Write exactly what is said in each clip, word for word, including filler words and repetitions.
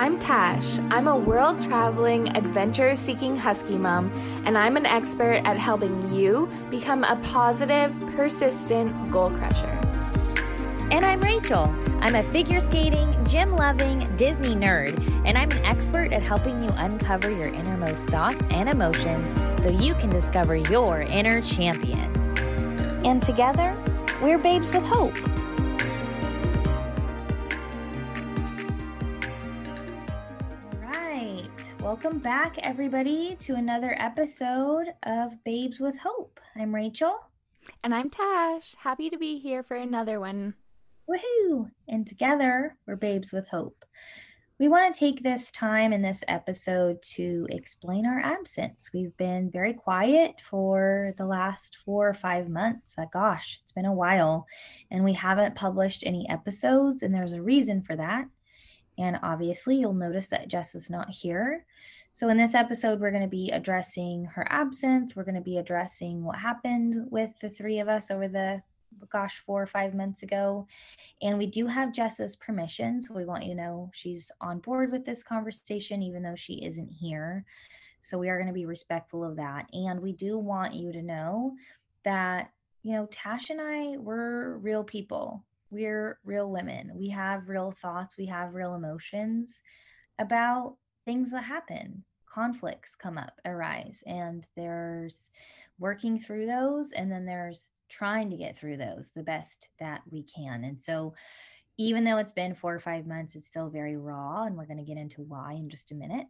I'm Tash. I'm a world-traveling, adventure-seeking husky mom, and I'm an expert at helping you become a positive, persistent goal crusher. And I'm Rachel. I'm a figure skating, gym-loving Disney nerd, and I'm an expert at helping you uncover your innermost thoughts and emotions so you can discover your inner champion. And together, we're Babes with Hope. Welcome back, everybody, to another episode of Babes with Hope. I'm Rachel. And I'm Tash. Happy to be here for another one. Woohoo! And together, we're Babes with Hope. We want to take this time in this episode to explain our absence. We've been very quiet for the last four or five months. Uh, gosh, it's been a while. And we haven't published any episodes, and there's a reason for that. And obviously, you'll notice that Jess is not here. So in this episode, we're going to be addressing her absence. We're going to be addressing what happened with the three of us over the, gosh, four or five months ago. And we do have Jess's permission. So we want you to know she's on board with this conversation, even though she isn't here. So we are going to be respectful of that. And we do want you to know that, you know, Tash and I, we're real people. We're real women. We have real thoughts. We have real emotions about things that happen. Conflicts come up, arise, and there's working through those, and then there's trying to get through those the best that we can. And so even though it's been four or five months, it's still very raw, and we're going to get into why in just a minute.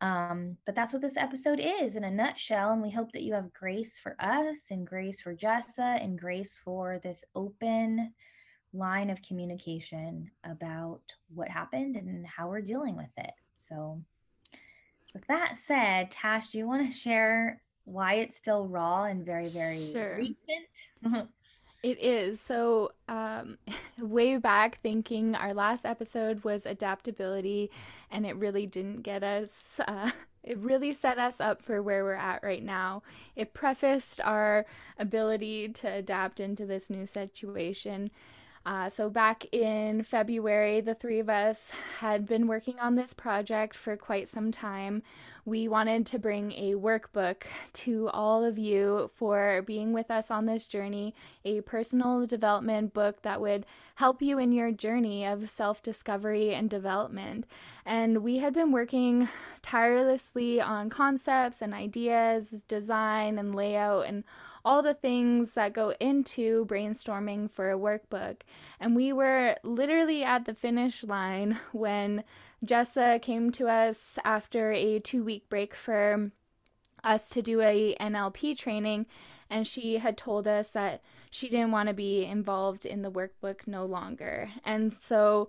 Um, but that's what this episode is in a nutshell. And we hope that you have grace for us and grace for Jessa and grace for this open line of communication about what happened and how we're dealing with it. So with that said, Tash, do you want to share why it's still raw and very, very sure. recent? It is. So um, way back thinking our last episode was adaptability, and it really didn't get us, uh, it really set us up for where we're at right now. It prefaced our ability to adapt into this new situation. Uh, so back in February, the three of us had been working on this project for quite some time. We wanted to bring a workbook to all of you for being with us on this journey, a personal development book that would help you in your journey of self-discovery and development. And we had been working tirelessly on concepts and ideas, design and layout, and all the things that go into brainstorming for a workbook. And we were literally at the finish line when Jessa came to us after a two-week break for us to do a N L P training, and she had told us that she didn't want to be involved in the workbook no longer. And so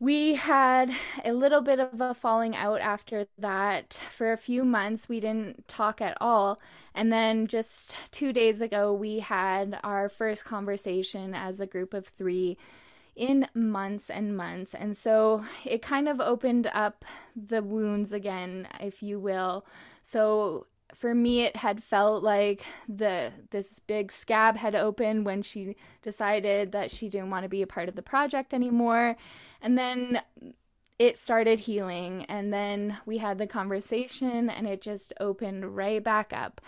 we had a little bit of a falling out after that. For a few months, we didn't talk at all. And then just two days ago, we had our first conversation as a group of three in months and months. And so it kind of opened up the wounds again, if you will. So for me, it had felt like the this big scab had opened when she decided that she didn't want to be a part of the project anymore. And then it started healing. And then we had the conversation, and it just opened right back up.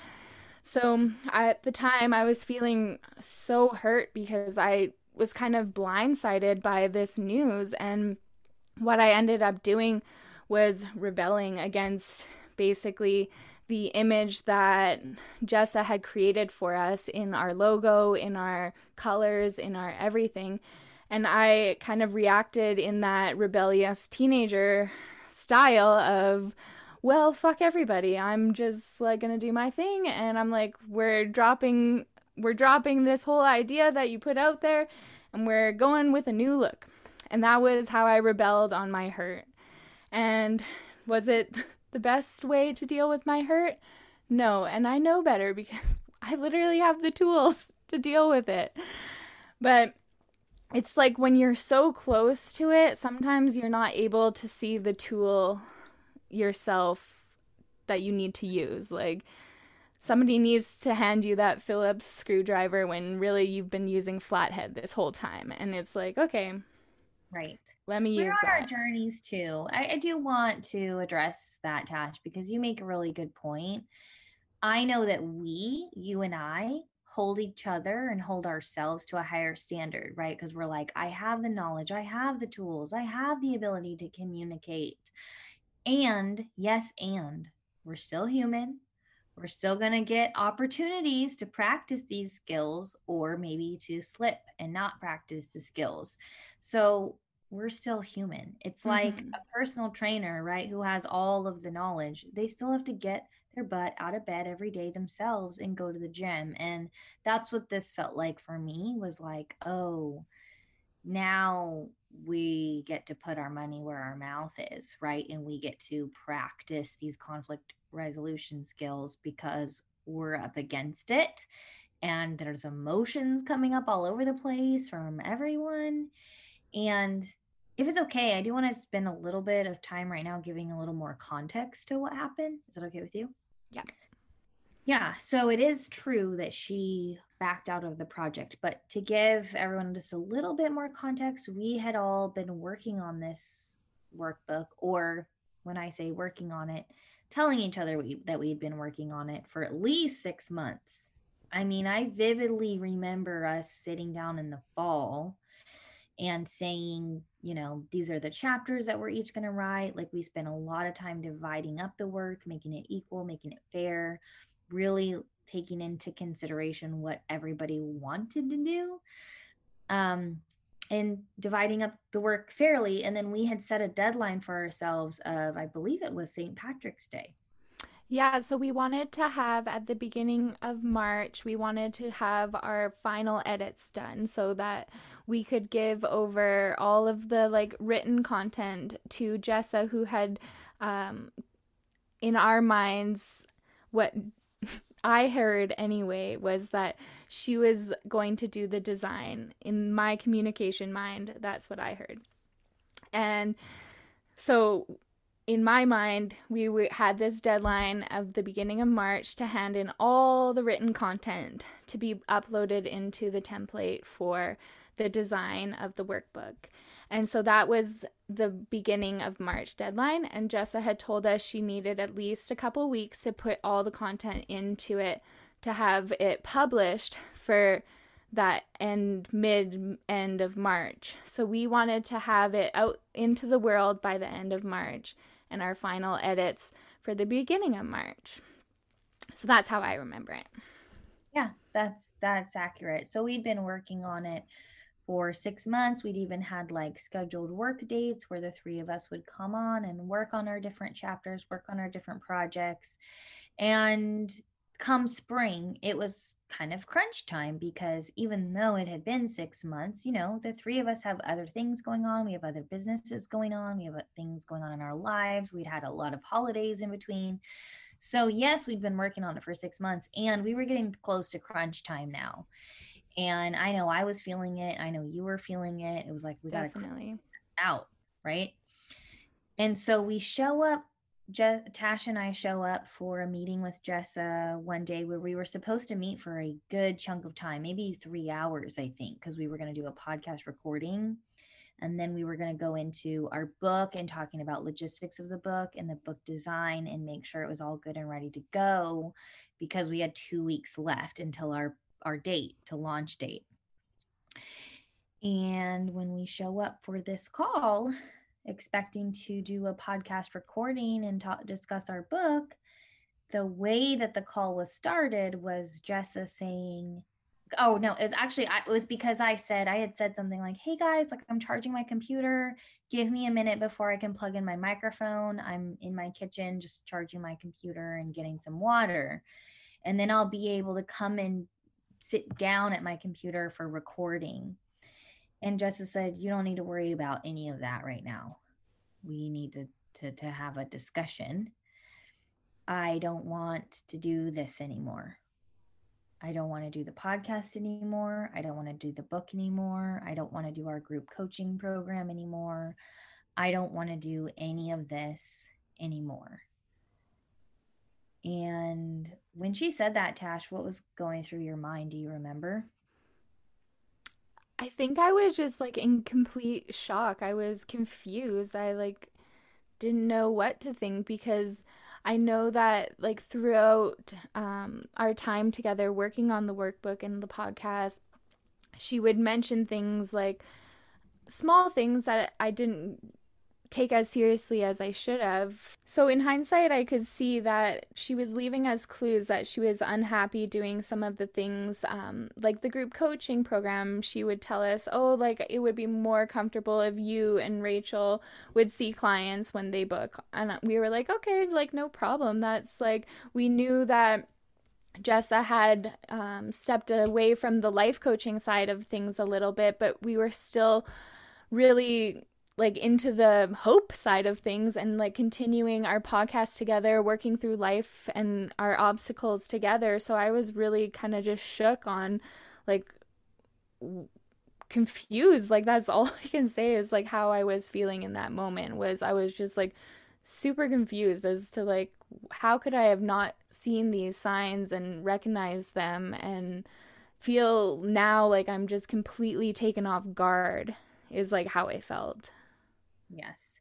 So at the time, I was feeling so hurt because I was kind of blindsided by this news. And what I ended up doing was rebelling against basically the image that Jessa had created for us in our logo, in our colors, in our everything. And I kind of reacted in that rebellious teenager style of, well, fuck everybody. I'm just like going to do my thing. And I'm like, we're dropping, we're dropping this whole idea that you put out there, and we're going with a new look. And that was how I rebelled on my hurt. And was it the best way to deal with my hurt? No, and I know better because I literally have the tools to deal with it. But it's like when you're so close to it, sometimes you're not able to see the tool yourself that you need to use. Like somebody needs to hand you that Phillips screwdriver when really you've been using flathead this whole time. And it's like, okay, Right. Let me We're use on that. Our journeys too. I, I do want to address that, Tash, because you make a really good point. I know that we, you and I, hold each other and hold ourselves to a higher standard, right? Because we're like, I have the knowledge, I have the tools, I have the ability to communicate. And yes, and we're still human. We're still going to get opportunities to practice these skills, or maybe to slip and not practice the skills. So we're still human. It's mm-hmm. like a personal trainer, right, who has all of the knowledge. They still have to get their butt out of bed every day themselves and go to the gym. And that's what this felt like for me, was like, oh, now we get to put our money where our mouth is, right? And we get to practice these conflict resolution skills because we're up against it. And there's emotions coming up all over the place from everyone. And if it's okay, I do want to spend a little bit of time right now giving a little more context to what happened. Is that okay with you? Yeah. Yeah. So it is true that she backed out of the project, but to give everyone just a little bit more context, we had all been working on this workbook, or when I say working on it, telling each other we, that we'd been working on it for at least six months. I mean, I vividly remember us sitting down in the fall and saying, you know, these are the chapters that we're each going to write. Like, we spent a lot of time dividing up the work, making it equal, making it fair, really taking into consideration what everybody wanted to do, um, and dividing up the work fairly. And then we had set a deadline for ourselves of, I believe it was Saint Patrick's Day. Yeah, so we wanted to have, at the beginning of March, we wanted to have our final edits done so that we could give over all of the like written content to Jessa, who had, um, in our minds, what I heard anyway, was that she was going to do the design. In my communication mind, that's what I heard. And so in my mind, we w- had this deadline of the beginning of March to hand in all the written content to be uploaded into the template for the design of the workbook. And so that was the beginning of March deadline. And Jessa had told us she needed at least a couple weeks to put all the content into it to have it published for that end, mid end of March. So we wanted to have it out into the world by the end of March, and our final edits for the beginning of March. So that's how I remember it. Yeah, that's that's accurate. So we'd been working on it for six months. We'd even had like scheduled work dates where the three of us would come on and work on our different chapters, work on our different projects. And come spring, it was kind of crunch time, because even though it had been six months, you know, the three of us have other things going on. We have other businesses going on. We have things going on in our lives. We'd had a lot of holidays in between. So yes, we'd been working on it for six months and we were getting close to crunch time now. And I know I was feeling it. I know you were feeling it. It was like, we got to out, right? And so we show up. Je- Tash and I show up for a meeting with Jessa one day where we were supposed to meet for a good chunk of time, maybe three hours, I think, because we were going to do a podcast recording. And then we were going to go into our book and talking about logistics of the book and the book design and make sure it was all good and ready to go, because we had two weeks left until our, our date, to launch date. And when we show up for this call, expecting to do a podcast recording and talk, discuss our book, the way that the call was started was Jessa saying, oh no, it was actually, I, it was because I said, I had said something like, hey guys, like I'm charging my computer. Give me a minute before I can plug in my microphone. I'm in my kitchen, just charging my computer and getting some water. And then I'll be able to come and sit down at my computer for recording. And Jessa said, you don't need to worry about any of that right now. We need to, to, to have a discussion. I don't want to do this anymore. I don't want to do the podcast anymore. I don't want to do the book anymore. I don't want to do our group coaching program anymore. I don't want to do any of this anymore. And when she said that, Tash, what was going through your mind? Do you remember? I think I was just like in complete shock. I was confused. I like didn't know what to think, because I know that like throughout um, our time together working on the workbook and the podcast, she would mention things like small things that I didn't take as seriously as I should have. So in hindsight, I could see that she was leaving us clues that she was unhappy doing some of the things, um, like the group coaching program. She would tell us, oh, like it would be more comfortable if you and Rachel would see clients when they book. And we were like, okay, like no problem. That's like, we knew that Jessa had um, stepped away from the life coaching side of things a little bit, but we were still really like into the hope side of things and like continuing our podcast together, working through life and our obstacles together. So I was really kind of just shook on like w- confused. Like that's all I can say is like how I was feeling in that moment was I was just like super confused as to like how could I have not seen these signs and recognized them and feel now like I'm just completely taken off guard is like how I felt. Yes.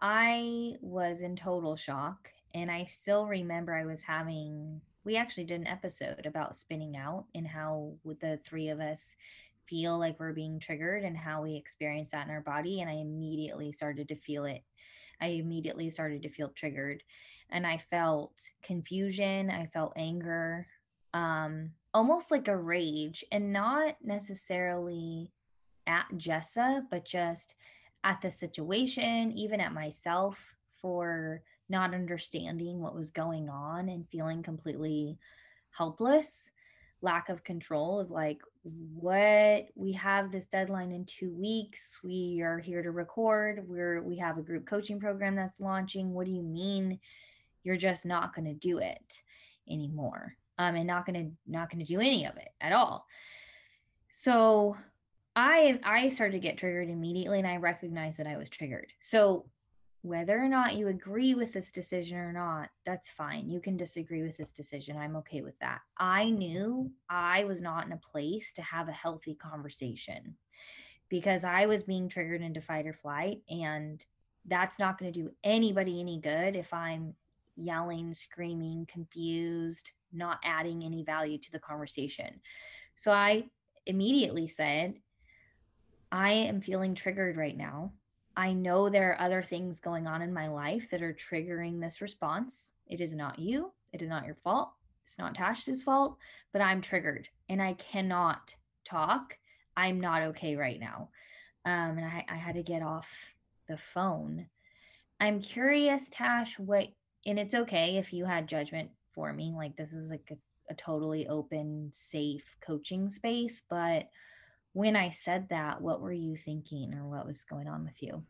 I was in total shock, and I still remember I was having, we actually did an episode about spinning out and how the three of us feel like we're being triggered and how we experience that in our body. And I immediately started to feel it. I immediately started to feel triggered, and I felt confusion. I felt anger, um, almost like a rage, and not necessarily at Jessa, but just at the situation, even at myself for not understanding what was going on and feeling completely helpless, lack of control of like, what, we have this deadline in two weeks. We are here to record. We're, we have a group coaching program that's launching. What do you mean you're just not going to do it anymore? Um, and not going to, not going to do any of it at all. So I I started to get triggered immediately, and I recognized that I was triggered. So whether or not you agree with this decision or not, that's fine. You can disagree with this decision. I'm okay with that. I knew I was not in a place to have a healthy conversation because I was being triggered into fight or flight, and that's not going to do anybody any good if I'm yelling, screaming, confused, not adding any value to the conversation. So I immediately said, I am feeling triggered right now. I know there are other things going on in my life that are triggering this response. It is not you. It is not your fault. It's not Tash's fault, but I'm triggered and I cannot talk. I'm not okay right now. Um, and I, I had to get off the phone. I'm curious, Tash, what, and it's okay if you had judgment for me, like this is like a, a totally open, safe coaching space, but when I said that, what were you thinking or what was going on with you?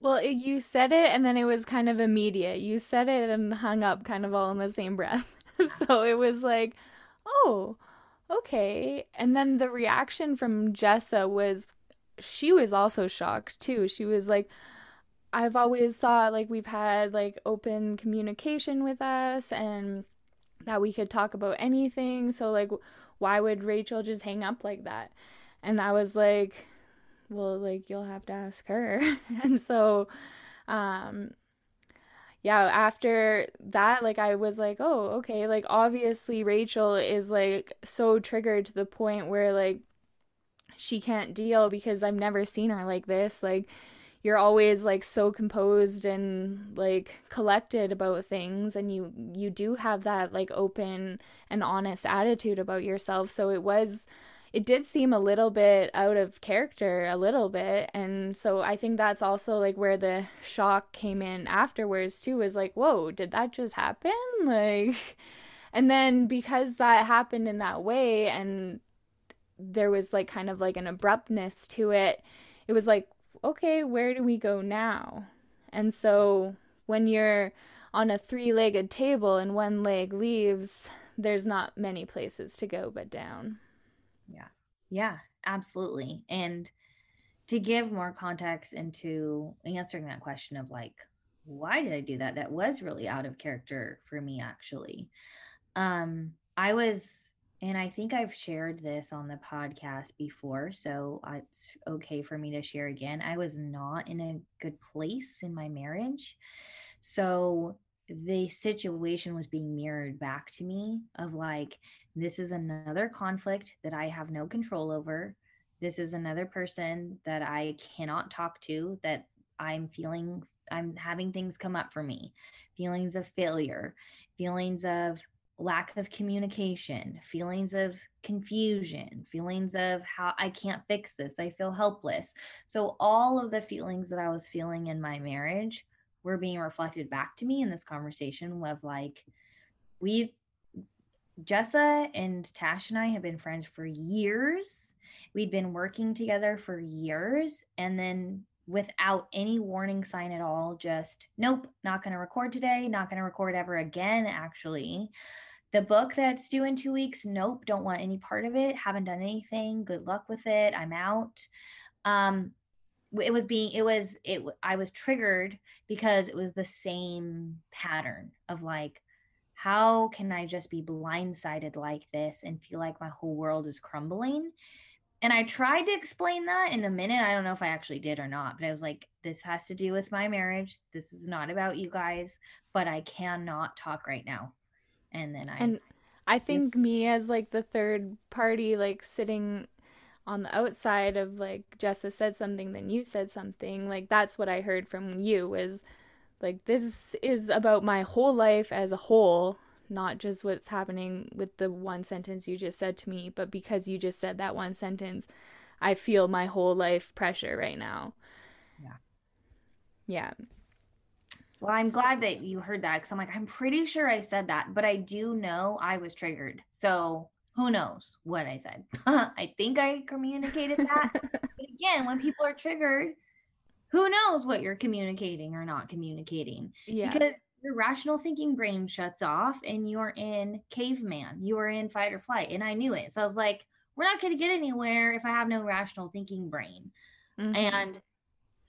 Well, you said it and then it was kind of immediate. You said it and hung up kind of all in the same breath. So it was like, oh, okay. And then the reaction from Jessa was, she was also shocked too. She was like, I've always thought like we've had like open communication with us and that we could talk about anything. So like, why would Rachel just hang up like that? And I was like, well, like, you'll have to ask her. And so, um, yeah, after that, like, I was like, oh, okay. Like, obviously Rachel is like so triggered to the point where like she can't deal because I've never seen her like this. Like, you're always like so composed and like collected about things, and you you do have that like open and honest attitude about yourself. So it was, it did seem a little bit out of character a little bit. And so I think that's also like where the shock came in afterwards too, is like, whoa, did that just happen? Like, and then because that happened in that way and there was like kind of like an abruptness to it, it was like, okay, where do we go now? And so when you're on a three-legged table and one leg leaves, there's not many places to go but down. Yeah. Yeah, absolutely. And to give more context into answering that question of like, why did I do that? That was really out of character for me, actually. Um, I was And I think I've shared this on the podcast before, so it's okay for me to share again. I was not in a good place in my marriage. So the situation was being mirrored back to me of like, this is another conflict that I have no control over. This is another person that I cannot talk to, that I'm feeling, I'm having things come up for me, feelings of failure, feelings of lack of communication, feelings of confusion, feelings of how I can't fix this, I feel helpless. So all of the feelings that I was feeling in my marriage were being reflected back to me in this conversation of like, we, Jessa and Tash and I have been friends for years. We'd been working together for years. And then without any warning sign at all, just, nope, not going to record today, not going to record ever again, actually. The book that's due in two weeks, nope, don't want any part of it, haven't done anything, good luck with it, I'm out. Um, it was being, it was, it. I was triggered because it was the same pattern of like, how can I just be blindsided like this and feel like my whole world is crumbling? And I tried to explain that in the minute. I don't know if I actually did or not, but I was like, this has to do with my marriage. This is not about you guys, but I cannot talk right now. And then I... And I think me as like the third party, like sitting on the outside of like, Jessa said something, then you said something. Like that's what I heard from you was like, this is about my whole life as a whole, not just what's happening with the one sentence you just said to me, but because you just said that one sentence, I feel my whole life pressure right now. Yeah. Yeah. Well, I'm glad that you heard that because I'm like, I'm pretty sure I said that, but I do know I was triggered. So who knows what I said? I think I communicated that. But again, when people are triggered, who knows what you're communicating or not communicating? Yeah. Because your rational thinking brain shuts off and you're in caveman, you are in fight or flight. And I knew it. So I was like, we're not going to get anywhere if I have no rational thinking brain. Mm-hmm. And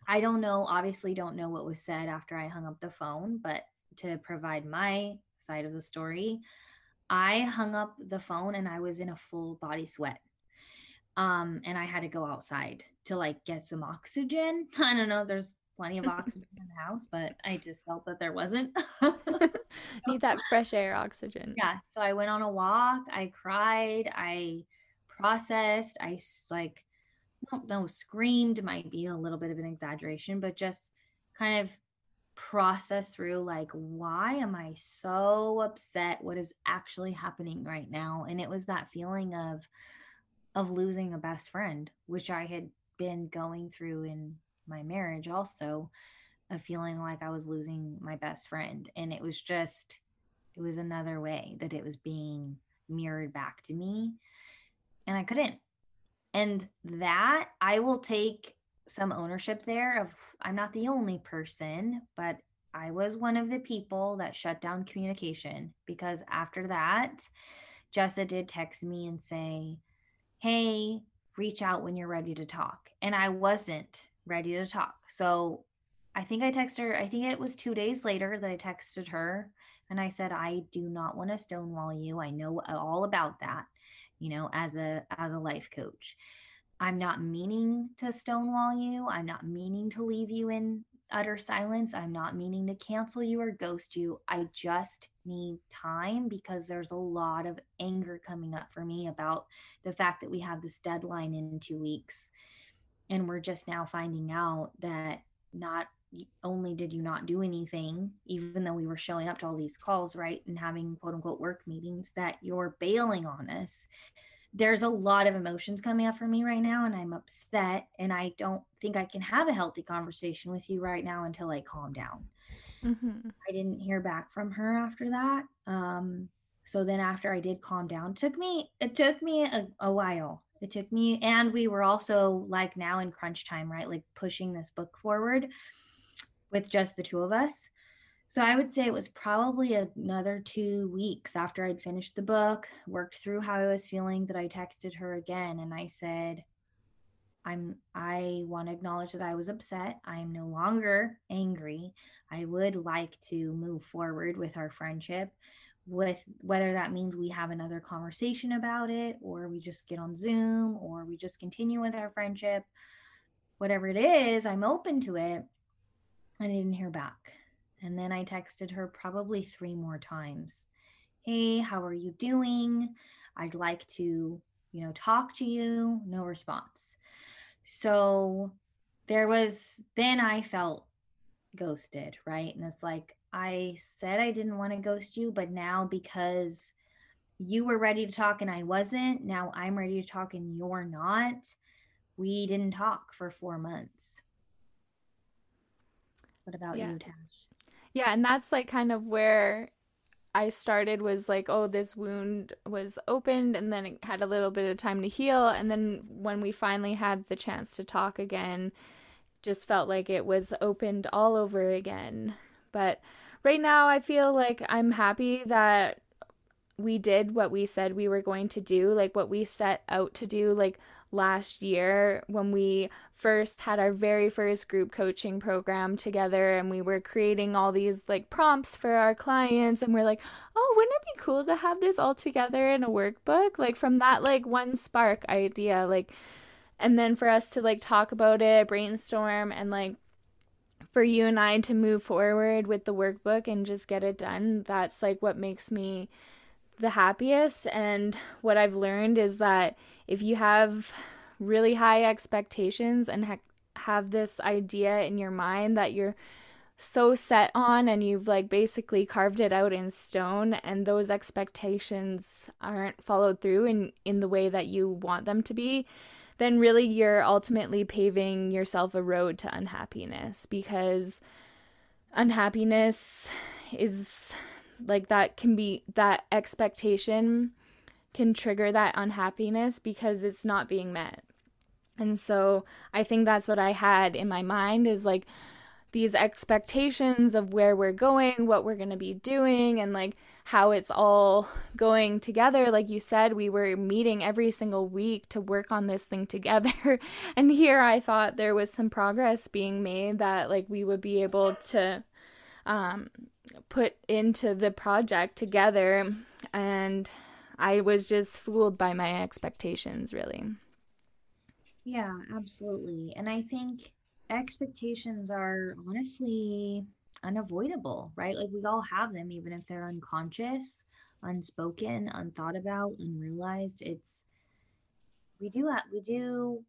I don't know, obviously don't know what was said after I hung up the phone, but to provide my side of the story, I hung up the phone and I was in a full body sweat. Um, and I had to go outside to like get some oxygen. I don't know. There's plenty of oxygen in the house, but I just felt that there wasn't. Need that fresh air oxygen. Yeah. So I went on a walk. I cried. I processed. I like, I don't know, screamed might be a little bit of an exaggeration, but just kind of process through like, why am I so upset? What is actually happening right now? And it was that feeling of, of losing a best friend, which I had been going through in my marriage also, of feeling like I was losing my best friend. And it was just, it was another way that it was being mirrored back to me and I couldn't. And that I will take some ownership there of, I'm not the only person, but I was one of the people that shut down communication, because after that, Jessa did text me and say, hey, reach out when you're ready to talk. And I wasn't ready to talk. So I think I texted her, I think it was two days later that I texted her and I said, I do not want to stonewall you. I know all about that, you know, as a, as a life coach, I'm not meaning to stonewall you. I'm not meaning to leave you in utter silence. I'm not meaning to cancel you or ghost you. I just need time because there's a lot of anger coming up for me about the fact that we have this deadline in two weeks. And we're just now finding out that not only did you not do anything, even though we were showing up to all these calls, right, and having quote unquote work meetings, that you're bailing on us. There's a lot of emotions coming up for me right now, and I'm upset, and I don't think I can have a healthy conversation with you right now until I calm down. Mm-hmm. I didn't hear back from her after that. Um, so then after I did calm down, took me, it took me a, a while. It took me, and we were also like now in crunch time, right? Like pushing this book forward with just the two of us. So I would say it was probably another two weeks after I'd finished the book, worked through how I was feeling, that I texted her again. And I said, I'm, I want to acknowledge that I was upset. I'm no longer angry. I would like to move forward with our friendship, with whether that means we have another conversation about it, or we just get on Zoom, or we just continue with our friendship, whatever it is, I'm open to it. I didn't hear back. And then I texted her probably three more times. Hey, how are you doing? I'd like to, you know, talk to you. No response. So there was, then I felt ghosted, right? And it's like, I said I didn't want to ghost you, but now because you were ready to talk and I wasn't, now I'm ready to talk and you're not. We didn't talk for four months. What about yeah. you, Tash? Yeah, and that's like kind of where I started, was like, oh, this wound was opened and then it had a little bit of time to heal. And then when we finally had the chance to talk again, just felt like it was opened all over again. But right now I feel like I'm happy that we did what we said we were going to do, like what we set out to do, like last year when we first had our very first group coaching program together, and we were creating all these like prompts for our clients, and we're like, oh, wouldn't it be cool to have this all together in a workbook? Like from that like one spark idea, like, and then for us to like talk about it, brainstorm, and like for you and I to move forward with the workbook and just get it done. That's like what makes me the happiest. And what I've learned is that if you have really high expectations and ha- have this idea in your mind that you're so set on, and you've like basically carved it out in stone, and those expectations aren't followed through in, in the way that you want them to be, then really you're ultimately paving yourself a road to unhappiness, because unhappiness is like, that can be, that expectation can trigger that unhappiness because it's not being met. And so I think that's what I had in my mind, is like these expectations of where we're going, what we're going to be doing, and like how it's all going together. Like you said, we were meeting every single week to work on this thing together. And here I thought there was some progress being made that like we would be able to um, put into the project together. And I was just fooled by my expectations, really. Yeah, absolutely. And I think expectations are honestly unavoidable, right? Like we all have them, even if they're unconscious, unspoken, unthought about, unrealized. It's, we do, we do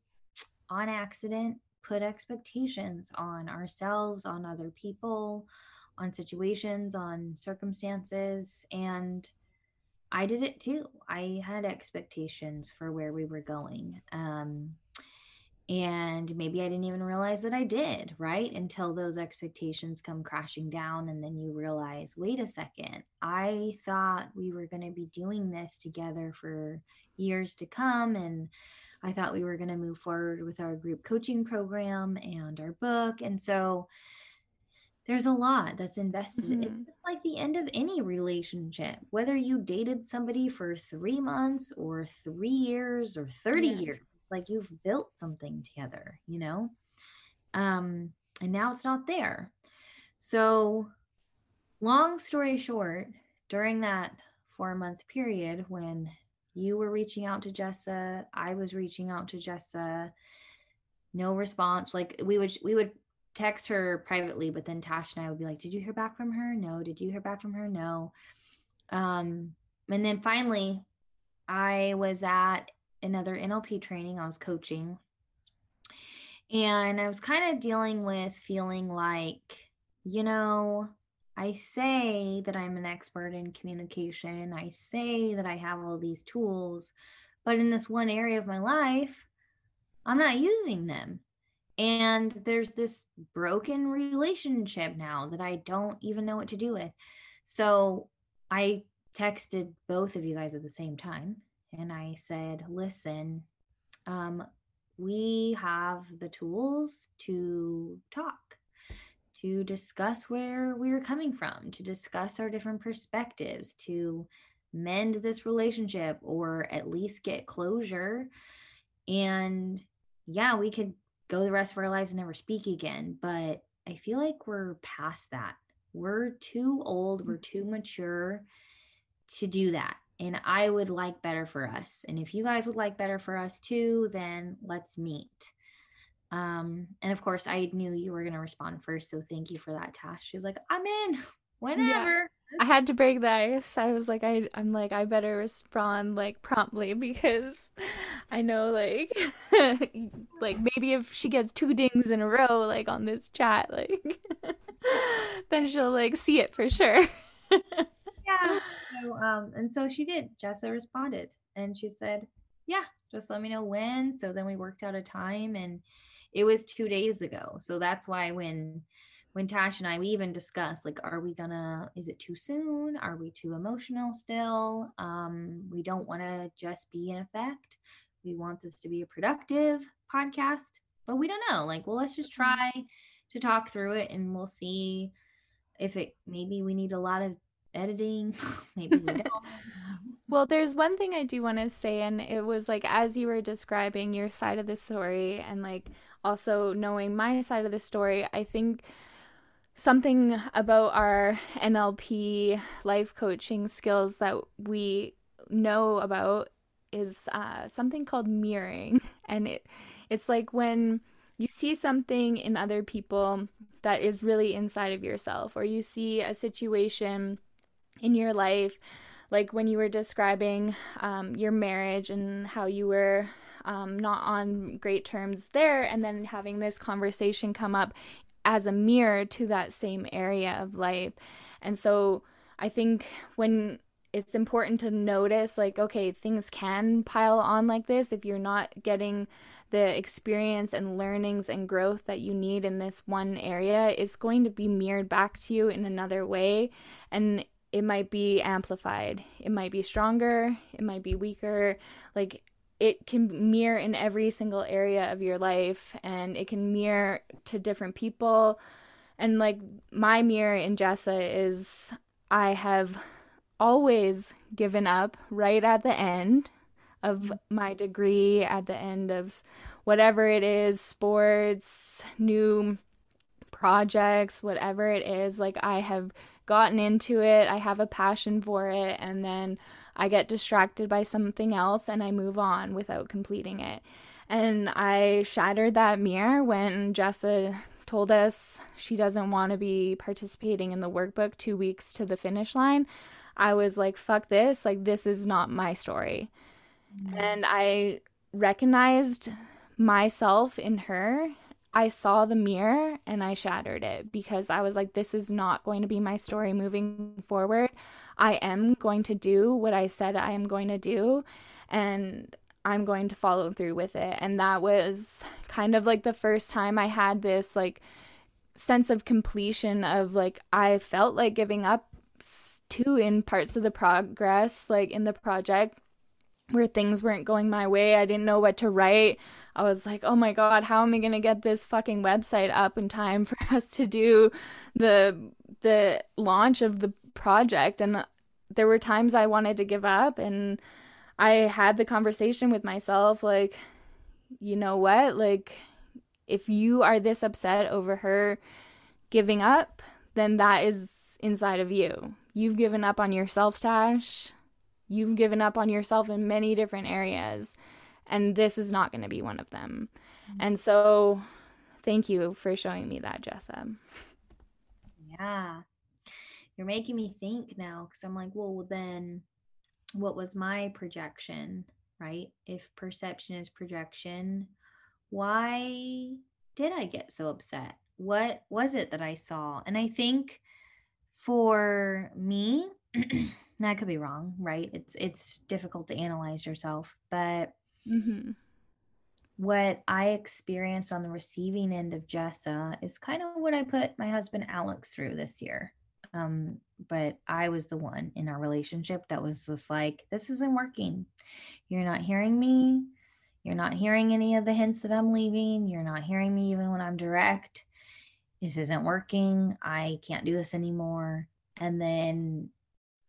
on accident put expectations on ourselves, on other people, on situations, on circumstances. And I did it too. I had expectations for where we were going. Um, And maybe I didn't even realize that I did, right? Until those expectations come crashing down, and then you realize, wait a second, I thought we were going to be doing this together for years to come. And I thought we were going to move forward with our group coaching program and our book. And so there's a lot that's invested. Mm-hmm. It's just like the end of any relationship, whether you dated somebody for three months or three years or thirty yeah. years. Like you've built something together, you know, um, and now it's not there. So long story short, during that four month period when you were reaching out to Jessa, I was reaching out to Jessa, no response. Like we would, we would text her privately, but then Tash and I would be like, did you hear back from her? No. Did you hear back from her? No. Um, and then finally I was at another N L P training. I was coaching, and I was kind of dealing with feeling like, you know, I say that I'm an expert in communication. I say that I have all these tools, but in this one area of my life, I'm not using them. And there's this broken relationship now that I don't even know what to do with. So I texted both of you guys at the same time. And I said, listen, um, we have the tools to talk, to discuss where we were coming from, to discuss our different perspectives, to mend this relationship or at least get closure. And yeah, we could go the rest of our lives and never speak again. But I feel like we're past that. We're too old. We're too mature. to do that. And I would like better for us. And if you guys would like better for us too, then let's meet. Um, and of course, I knew you were going to respond first. So thank you for that, Tash. She was like, I'm in whenever. Yeah. I had to break the ice. I was like, I, I'm like, I better respond like promptly, because I know like, like maybe if she gets two dings in a row, like on this chat, like then she'll like see it for sure. Yeah. So, um, and so she did. Jessa responded and she said, yeah, just let me know when. So then we worked out a time, and it was two days ago. So that's why when, when Tash and I, we even discussed like, are we gonna, is it too soon? Are we too emotional still? Um, we don't want to just be in effect. We want this to be a productive podcast, but we don't know. Like, well, let's just try to talk through it, and we'll see if it, maybe we need a lot of editing. Maybe we don't. Well, there's one thing I do want to say, and it was like, as you were describing your side of the story and like also knowing my side of the story, I think something about our N L P life coaching skills that we know about is uh, something called mirroring. And it it's like when you see something in other people that is really inside of yourself, or you see a situation in your life, like when you were describing um, your marriage and how you were um, not on great terms there, and then having this conversation come up as a mirror to that same area of life. And so I think when it's important to notice, like, okay, things can pile on like this if you're not getting the experience and learnings and growth that you need in this one area, is going to be mirrored back to you in another way. And it might be amplified. It might be stronger. It might be weaker. Like, it can mirror in every single area of your life, and it can mirror to different people. And like my mirror in Jessa is, I have always given up right at the end of my degree, at the end of whatever it is, sports, new projects, whatever it is. Like, I have gotten into it, I have a passion for it, and then I get distracted by something else and I move on without completing it. And I shattered that mirror when Jessa told us she doesn't want to be participating in the workbook two weeks to the finish line. I was like, fuck this, like this is not my story. Mm-hmm. And I recognized myself in her. I saw the mirror and I shattered it, because I was like, this is not going to be my story moving forward. I am going to do what I said I am going to do, and I'm going to follow through with it. And that was kind of like the first time I had this like sense of completion of like, I felt like giving up too in parts of the progress, like in the project, where things weren't going my way. I didn't know what to write. I was like, oh my God, how am I going to get this fucking website up in time for us to do the the launch of the project? And there were times I wanted to give up, and I had the conversation with myself, like, you know what? Like, if you are this upset over her giving up, then that is inside of you. You've given up on yourself, Tash. You've given up on yourself in many different areas, and this is not going to be one of them. Mm-hmm. And so thank you for showing me that, Jessa. Yeah. You're making me think now, because I'm like, well, then what was my projection, right? If perception is projection, why did I get so upset? What was it that I saw? And I think for me, that could be wrong, right? It's it's difficult to analyze yourself, but mm-hmm. what I experienced on the receiving end of Jessa is kind of what I put my husband Alex through this year. Um, but I was the one in our relationship that was just like, this isn't working. You're not hearing me. You're not hearing any of the hints that I'm leaving. You're not hearing me even when I'm direct. This isn't working. I can't do this anymore. And then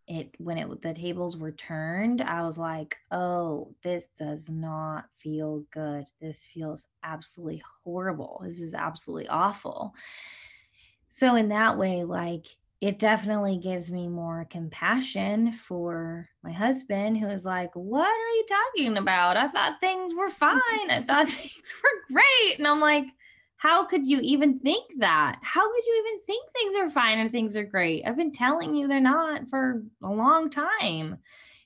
it, when it, the tables were turned, I was like, oh, this does not feel good. This feels absolutely horrible. This is absolutely awful. So in that way, like, it definitely gives me more compassion for my husband, who is like, what are you talking about? I thought things were fine. I thought things were great. And I'm like, how could you even think that? How could you even think things are fine and things are great? I've been telling you they're not for a long time,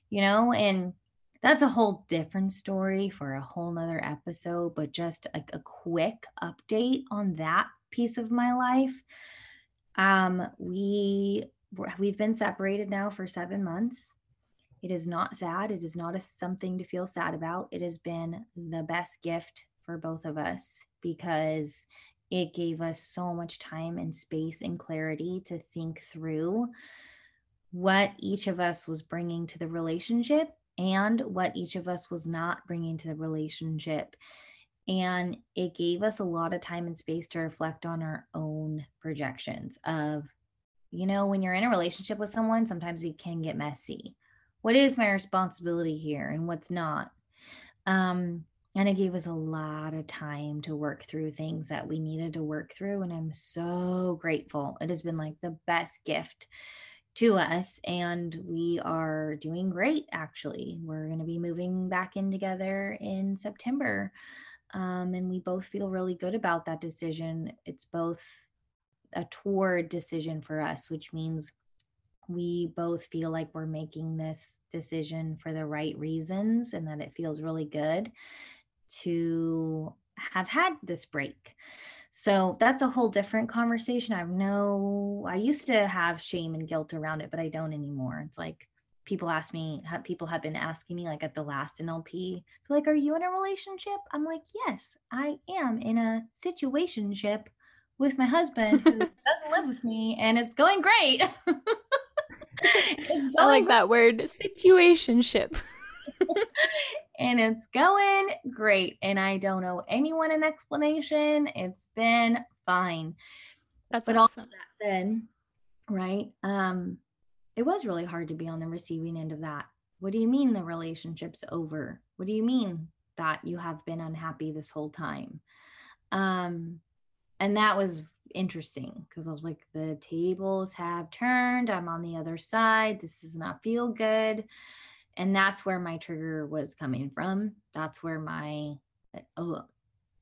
you know, and that's a whole different story for a whole nother episode, but just like a quick update on that piece of my life. Um, we, we've been separated now for seven months. It is not sad. It is not a, something to feel sad about. It has been the best gift for both of us because it gave us so much time and space and clarity to think through what each of us was bringing to the relationship and what each of us was not bringing to the relationship. And it gave us a lot of time and space to reflect on our own projections of, you know, when you're in a relationship with someone, sometimes it can get messy. What is my responsibility here and what's not? Um, and it gave us a lot of time to work through things that we needed to work through. And I'm so grateful. It has been like the best gift to us. And we are doing great, actually. We're going to be moving back in together in September. Um, and we both feel really good about that decision. It's both a toward decision for us, which means we both feel like we're making this decision for the right reasons and that it feels really good to have had this break. So that's a whole different conversation. I know I used to have shame and guilt around it, but I don't anymore. It's like, People ask me, people have been asking me like at the last N L P, they're like, are you in a relationship? I'm like, yes, I am in a situationship with my husband who doesn't live with me and it's going great. it's going I like great. That word, situationship. And it's going great. And I don't owe anyone an explanation. It's been fine. That's but awesome. Also that then, right? Um, It was really hard to be on the receiving end of that. What do you mean the relationship's over? What do you mean that you have been unhappy this whole time? Um, and that was interesting because I was like, the tables have turned. I'm on the other side. This does not feel good. And that's where my trigger was coming from. That's where my oh,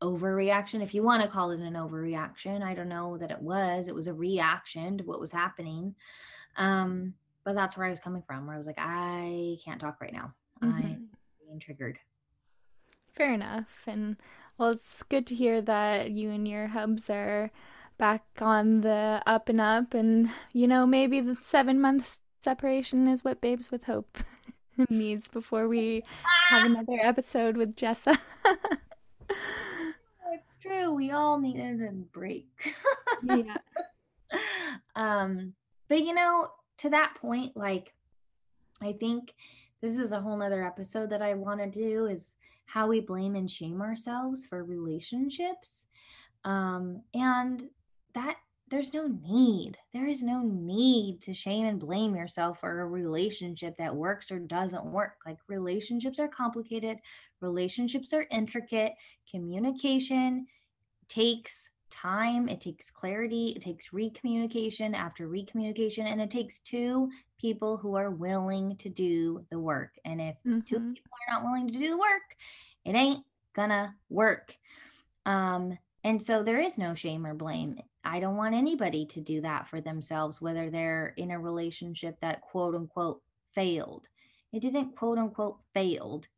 overreaction, if you want to call it an overreaction, I don't know that it was. It was a reaction to what was happening. Um, but that's where I was coming from, where I was like, I can't talk right now. Mm-hmm. I'm being triggered. Fair enough. And well, it's good to hear that you and your hubs are back on the up and up. And, you know, maybe the seven month separation is what Babes with Hope needs before we have another episode with Jessa. It's true. We all needed a break. Yeah. Um, But, you know, to that point, like, I think this is a whole nother episode that I want to do is how we blame and shame ourselves for relationships. Um, and that there's no need. There is no need to shame and blame yourself for a relationship that works or doesn't work. Like, relationships are complicated. Relationships are intricate. Communication takes time, it takes clarity, it takes recommunication after recommunication, and it takes two people who are willing to do the work. And if mm-hmm. two people are not willing to do the work, it ain't gonna work. Um, and so there is no shame or blame. I don't want anybody to do that for themselves, whether they're in a relationship that quote unquote failed. It didn't quote unquote failed.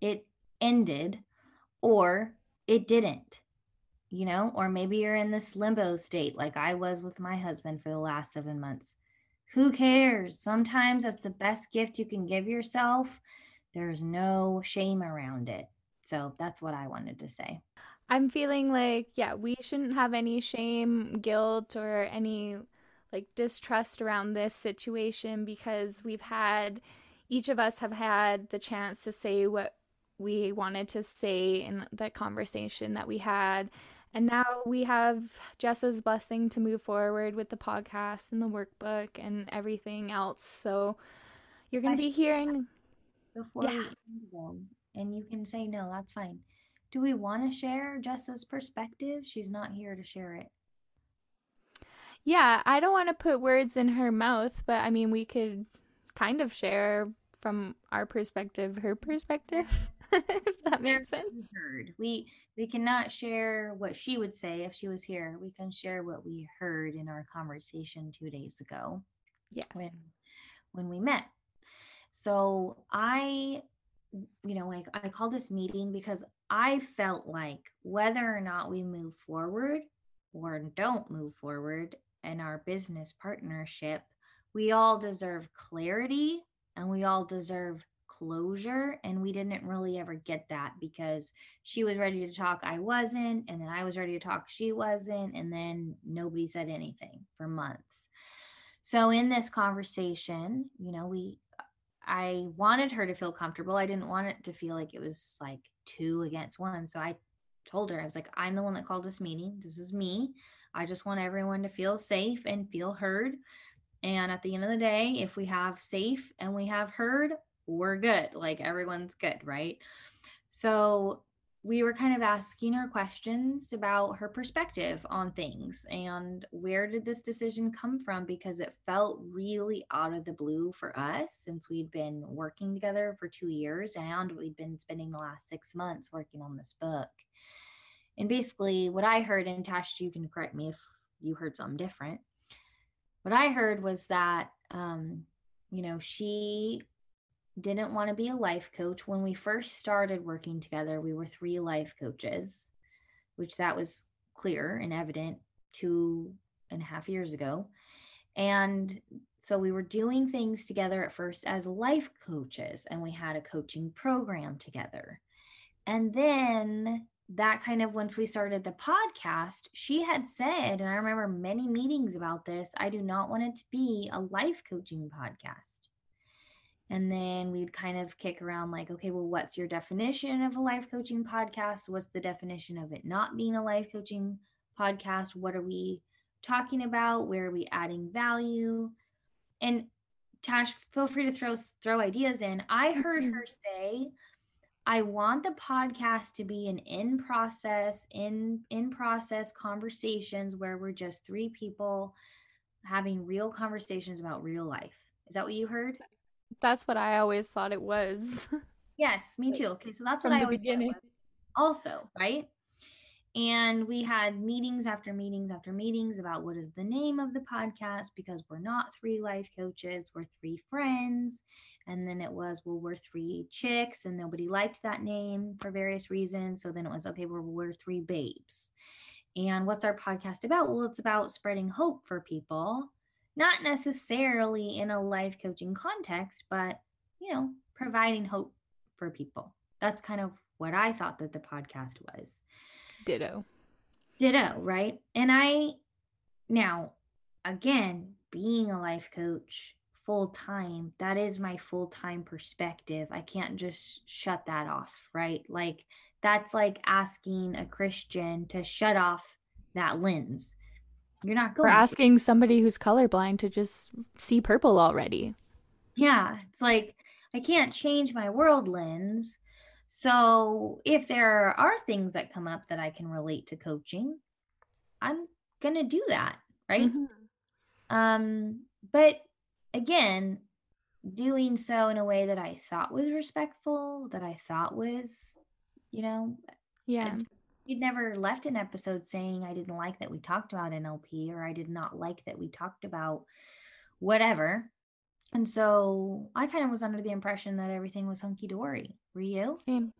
It ended or it didn't. You know, or maybe you're in this limbo state like I was with my husband for the last seven months. Who cares? Sometimes that's the best gift you can give yourself. There's no shame around it. So that's what I wanted to say. I'm feeling like, yeah, we shouldn't have any shame, guilt, or any like distrust around this situation because we've had, each of us have had the chance to say what we wanted to say in the conversation that we had. And now we have Jessa's blessing to move forward with the podcast and the workbook and everything else. So you're going to be hearing before yeah. we end, and you can say no. That's fine. Do we want to share Jessa's perspective? She's not here to share it. Yeah, I don't want to put words in her mouth, but I mean, we could kind of share from our perspective, her perspective, if that makes sense. Heard. We we cannot share what she would say if she was here. We can share what we heard in our conversation two days ago. Yes. When, when we met. So I, you know, like I call this meeting because I felt like whether or not we move forward or don't move forward in our business partnership, we all deserve clarity and we all deserve closure. And we didn't really ever get that because she was ready to talk, I wasn't. And then I was ready to talk, she wasn't. And then nobody said anything for months. So in this conversation, you know, we, I wanted her to feel comfortable. I didn't want it to feel like it was like two against one. So I told her, I was like, I'm the one that called this meeting. This is me. I just want everyone to feel safe and feel heard. And at the end of the day, if we have safe and we have heard, we're good. Like everyone's good, right? So we were kind of asking her questions about her perspective on things and where did this decision come from? Because it felt really out of the blue for us since we'd been working together for two years and we'd been spending the last six months working on this book. And basically what I heard, and Tash, you can correct me if you heard something different. What I heard was that, um, you know, she didn't want to be a life coach. When we first started working together, we were three life coaches, which that was clear and evident two and a half years ago. And so we were doing things together at first as life coaches, and we had a coaching program together. And then that kind of, once we started the podcast, she had said, and I remember many meetings about this, I do not want it to be a life coaching podcast. And then we'd kind of kick around like, okay, well, what's your definition of a life coaching podcast? What's the definition of it not being a life coaching podcast? What are we talking about? Where are we adding value? And Tash, feel free to throw, throw ideas in. I heard her say, I want the podcast to be an in-process, in, in-process conversations where we're just three people having real conversations about real life. Is that what you heard? That's what I always thought it was. Yes, me too. Okay, so that's what I always thought it was also, right? And we had meetings after meetings after meetings about what is the name of the podcast, because we're not three life coaches, we're three friends. And then it was, well, we're three chicks, and nobody liked that name for various reasons. So then it was, okay, well, we're three babes. And what's our podcast about? Well, it's about spreading hope for people. Not necessarily in a life coaching context, but, you know, providing hope for people. That's kind of what I thought that the podcast was. Ditto. Ditto, right? And I, now, again, being a life coach full time, that is my full time perspective. I can't just shut that off, right? Like, that's like asking a Christian to shut off that lens. You're not going. We're asking to. Somebody who's colorblind to just see purple already. Yeah. It's like, I can't change my world lens. So if there are things that come up that I can relate to coaching, I'm going to do that. Right. Mm-hmm. Um, but again, doing so in a way that I thought was respectful, that I thought was, you know, yeah. A, You'd never left an episode saying I didn't like that we talked about N L P, or I did not like that we talked about whatever. And so I kind of was under the impression that everything was hunky-dory. Were you? Same.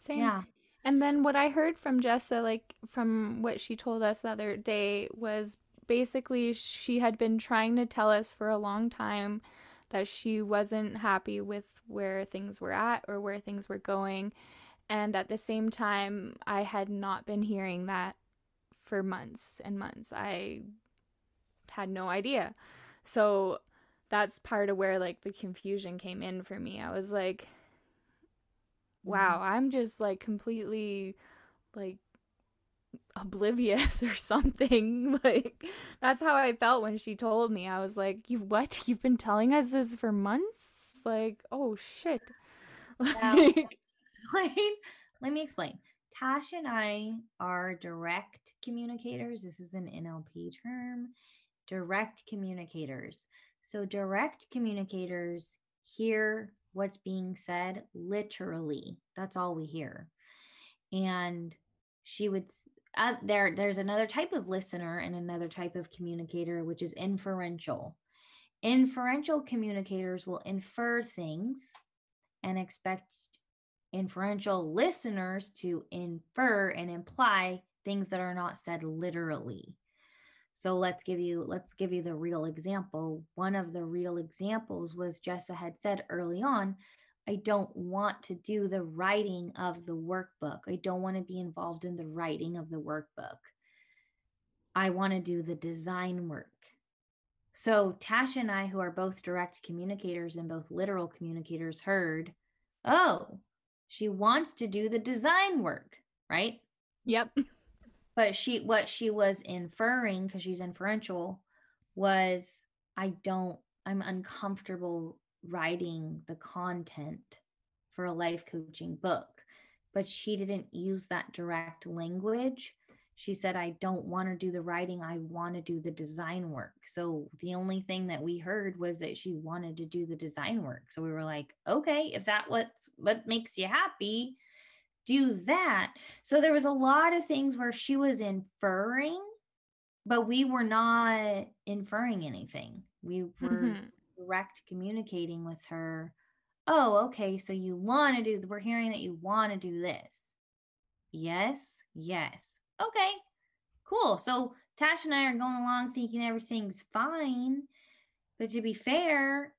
Same. Yeah. And then what I heard from Jessa, like from what she told us the other day, was basically she had been trying to tell us for a long time that she wasn't happy with where things were at or where things were going. And at the same time, I had not been hearing that for months and months. I had no idea. So that's part of where, like, the confusion came in for me. I was like, wow, I'm just, like, completely, like, oblivious or something. Like, that's how I felt when she told me. I was like, you what? You've been telling us this for months? Like, oh, shit. Wow. Like, let me explain. Tash and I are direct communicators. This is an N L P term, direct communicators. So direct communicators hear what's being said literally. That's all we hear. And she would, uh, there, there's another type of listener and another type of communicator, which is inferential. Inferential communicators will infer things and expect inferential listeners to infer and imply things that are not said literally. So let's give you, let's give you the real example. One of the real examples was Jessa had said early on, I don't want to do the writing of the workbook. I don't want to be involved in the writing of the workbook. I want to do the design work. So Tasha and I, who are both direct communicators and both literal communicators, heard, oh, she wants to do the design work, right? Yep. But she, what she was inferring, because she's inferential, was I don't, I'm uncomfortable writing the content for a life coaching book. But she didn't use that direct language. She said, I don't want to do the writing. I want to do the design work. So the only thing that we heard was that she wanted to do the design work. So we were like, okay, if that's what's, what makes you happy, do that. So there was a lot of things where she was inferring, but we were not inferring anything. We were mm-hmm. direct communicating with her. Oh, okay. So you want to do, we're hearing that you want to do this. Yes. Yes. Okay, cool. So Tash and I are going along thinking everything's fine, but to be fair,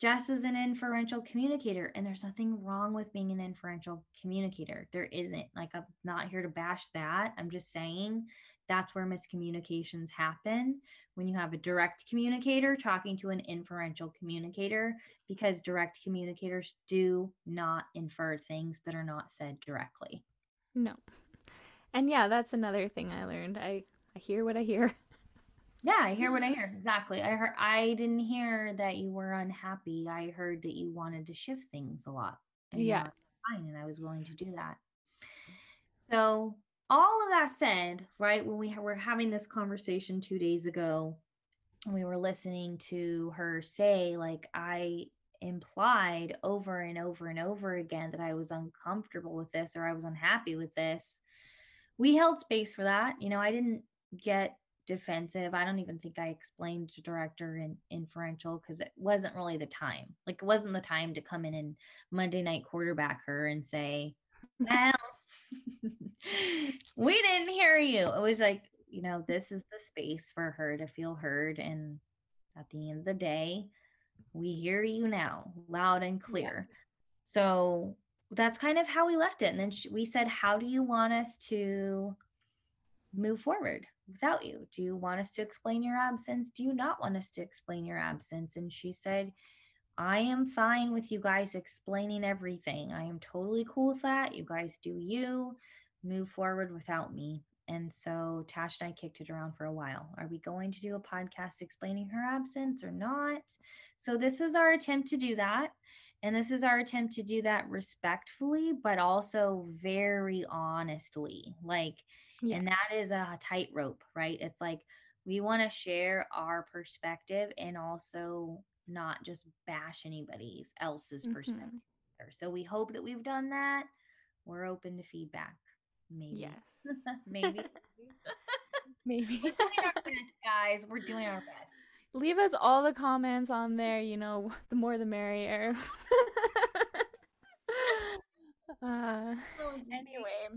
Jess is an inferential communicator, and there's nothing wrong with being an inferential communicator. There isn't. Like, I'm not here to bash that. I'm just saying that's where miscommunications happen when you have a direct communicator talking to an inferential communicator, because direct communicators do not infer things that are not said directly. No. And yeah, that's another thing I learned. I, I hear what I hear. Yeah, I hear what I hear. Exactly. I heard, I didn't hear that you were unhappy. I heard that you wanted to shift things a lot. And yeah. Fine, and I was willing to do that. So all of that said, right, when we were having this conversation two days ago, we were listening to her say, like, I implied over and over and over again that I was uncomfortable with this, or I was unhappy with this. We held space for that. You know, I didn't get defensive. I don't even think I explained to director and inferential, because it wasn't really the time. Like, it wasn't the time to come in and Monday night quarterback her and say, well, we didn't hear you. It was like, you know, this is the space for her to feel heard. And at the end of the day, we hear you now, loud and clear. So that's kind of how we left it. And then we said, how do you want us to move forward without you? Do you want us to explain your absence? Do you not want us to explain your absence? And she said, I am fine with you guys explaining everything. I am totally cool with that. You guys do you, move forward without me. And so Tash and I kicked it around for a while. Are we going to do a podcast explaining her absence or not? So this is our attempt to do that. And this is our attempt to do that respectfully, but also very honestly, like, yeah. And that is a tightrope, right? It's like, we want to share our perspective and also not just bash anybody else's mm-hmm. perspective. So we hope that we've done that. We're open to feedback. Maybe. Yes. Maybe. Maybe. We're doing our best, guys. We're doing our best. Leave us all the comments on there, you know, the more the merrier. uh, anyway,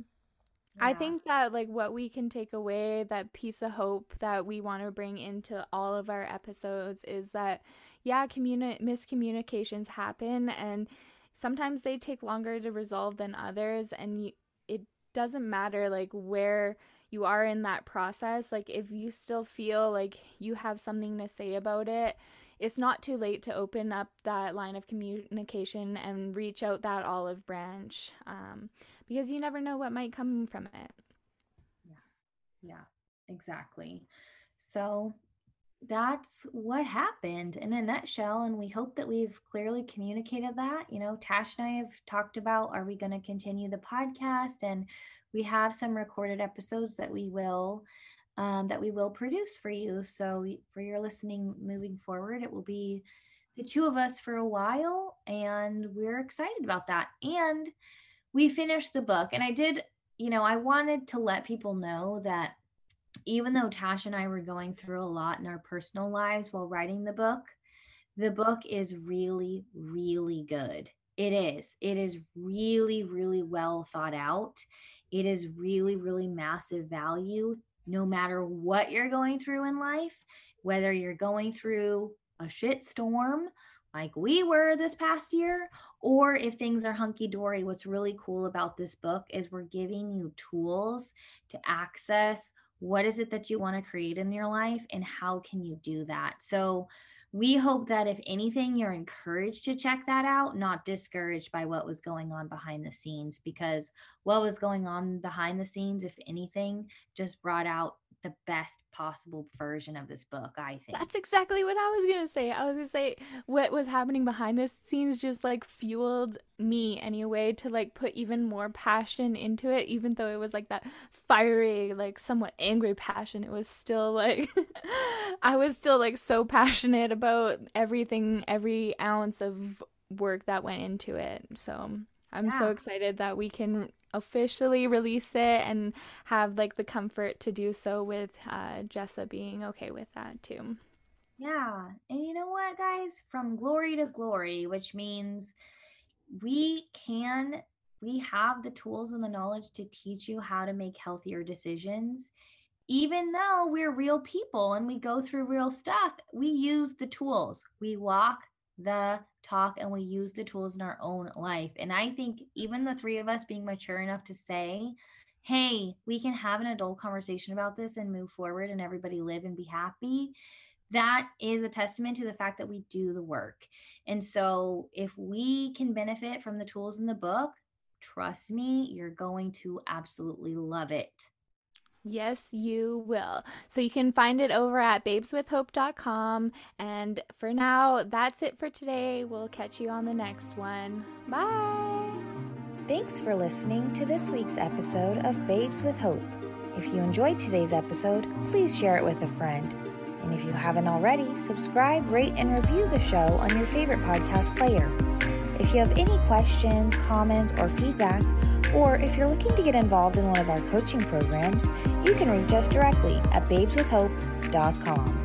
yeah. I think that, like, what we can take away, that piece of hope that we want to bring into all of our episodes is that, yeah, communi- miscommunications happen, and sometimes they take longer to resolve than others, and you- it doesn't matter, like, where you are in that process. Like, if you still feel like you have something to say about it, it's not too late to open up that line of communication and reach out that olive branch, um, because you never know what might come from it. Yeah, yeah, exactly. So that's what happened in a nutshell. And we hope that we've clearly communicated that. You know, Tash and I have talked about, are we going to continue the podcast? And we have some recorded episodes that we will um, that we will produce for you. So for your listening moving forward, it will be the two of us for a while. And we're excited about that. And we finished the book. And I did, you know, I wanted to let people know that even though Tash and I were going through a lot in our personal lives while writing the book, the book is really, really good. It is. It is really, really well thought out. It is really, really massive value, no matter what you're going through in life, whether you're going through a shit storm like we were this past year, or if things are hunky-dory. What's really cool about this book is we're giving you tools to access what is it that you want to create in your life and how can you do that. So we hope that if anything, you're encouraged to check that out, not discouraged by what was going on behind the scenes, because what was going on behind the scenes, if anything, just brought out the best possible version of this book, I think. That's exactly what I was going to say. I was going to say what was happening behind the scenes just like fueled me anyway to like put even more passion into it, even though it was like that fiery, like somewhat angry passion. It was still like, I was still like so passionate about everything, every ounce of work that went into it. So I'm yeah. so excited that we can officially release it and have like the comfort to do so with uh Jessa being okay with that too. Yeah. And you know what, guys, from glory to glory, which means we can we have the tools and the knowledge to teach you how to make healthier decisions. Even though we're real people and we go through real stuff, we use the tools, we walk the talk, and we use the tools in our own life. And I think even the three of us being mature enough to say, hey, we can have an adult conversation about this and move forward and everybody live and be happy, that is a testament to the fact that we do the work. And so if we can benefit from the tools in the book, trust me, you're going to absolutely love it. Yes, you will. So you can find it over at babes with hope dot com. And for now, that's it for today. We'll catch you on the next one. Bye. Thanks for listening to this week's episode of Babes with Hope. If you enjoyed today's episode, please share it with a friend. And if you haven't already, subscribe, rate, and review the show on your favorite podcast player. If you have any questions, comments, or feedback, or if you're looking to get involved in one of our coaching programs, you can reach us directly at babes with hope dot com.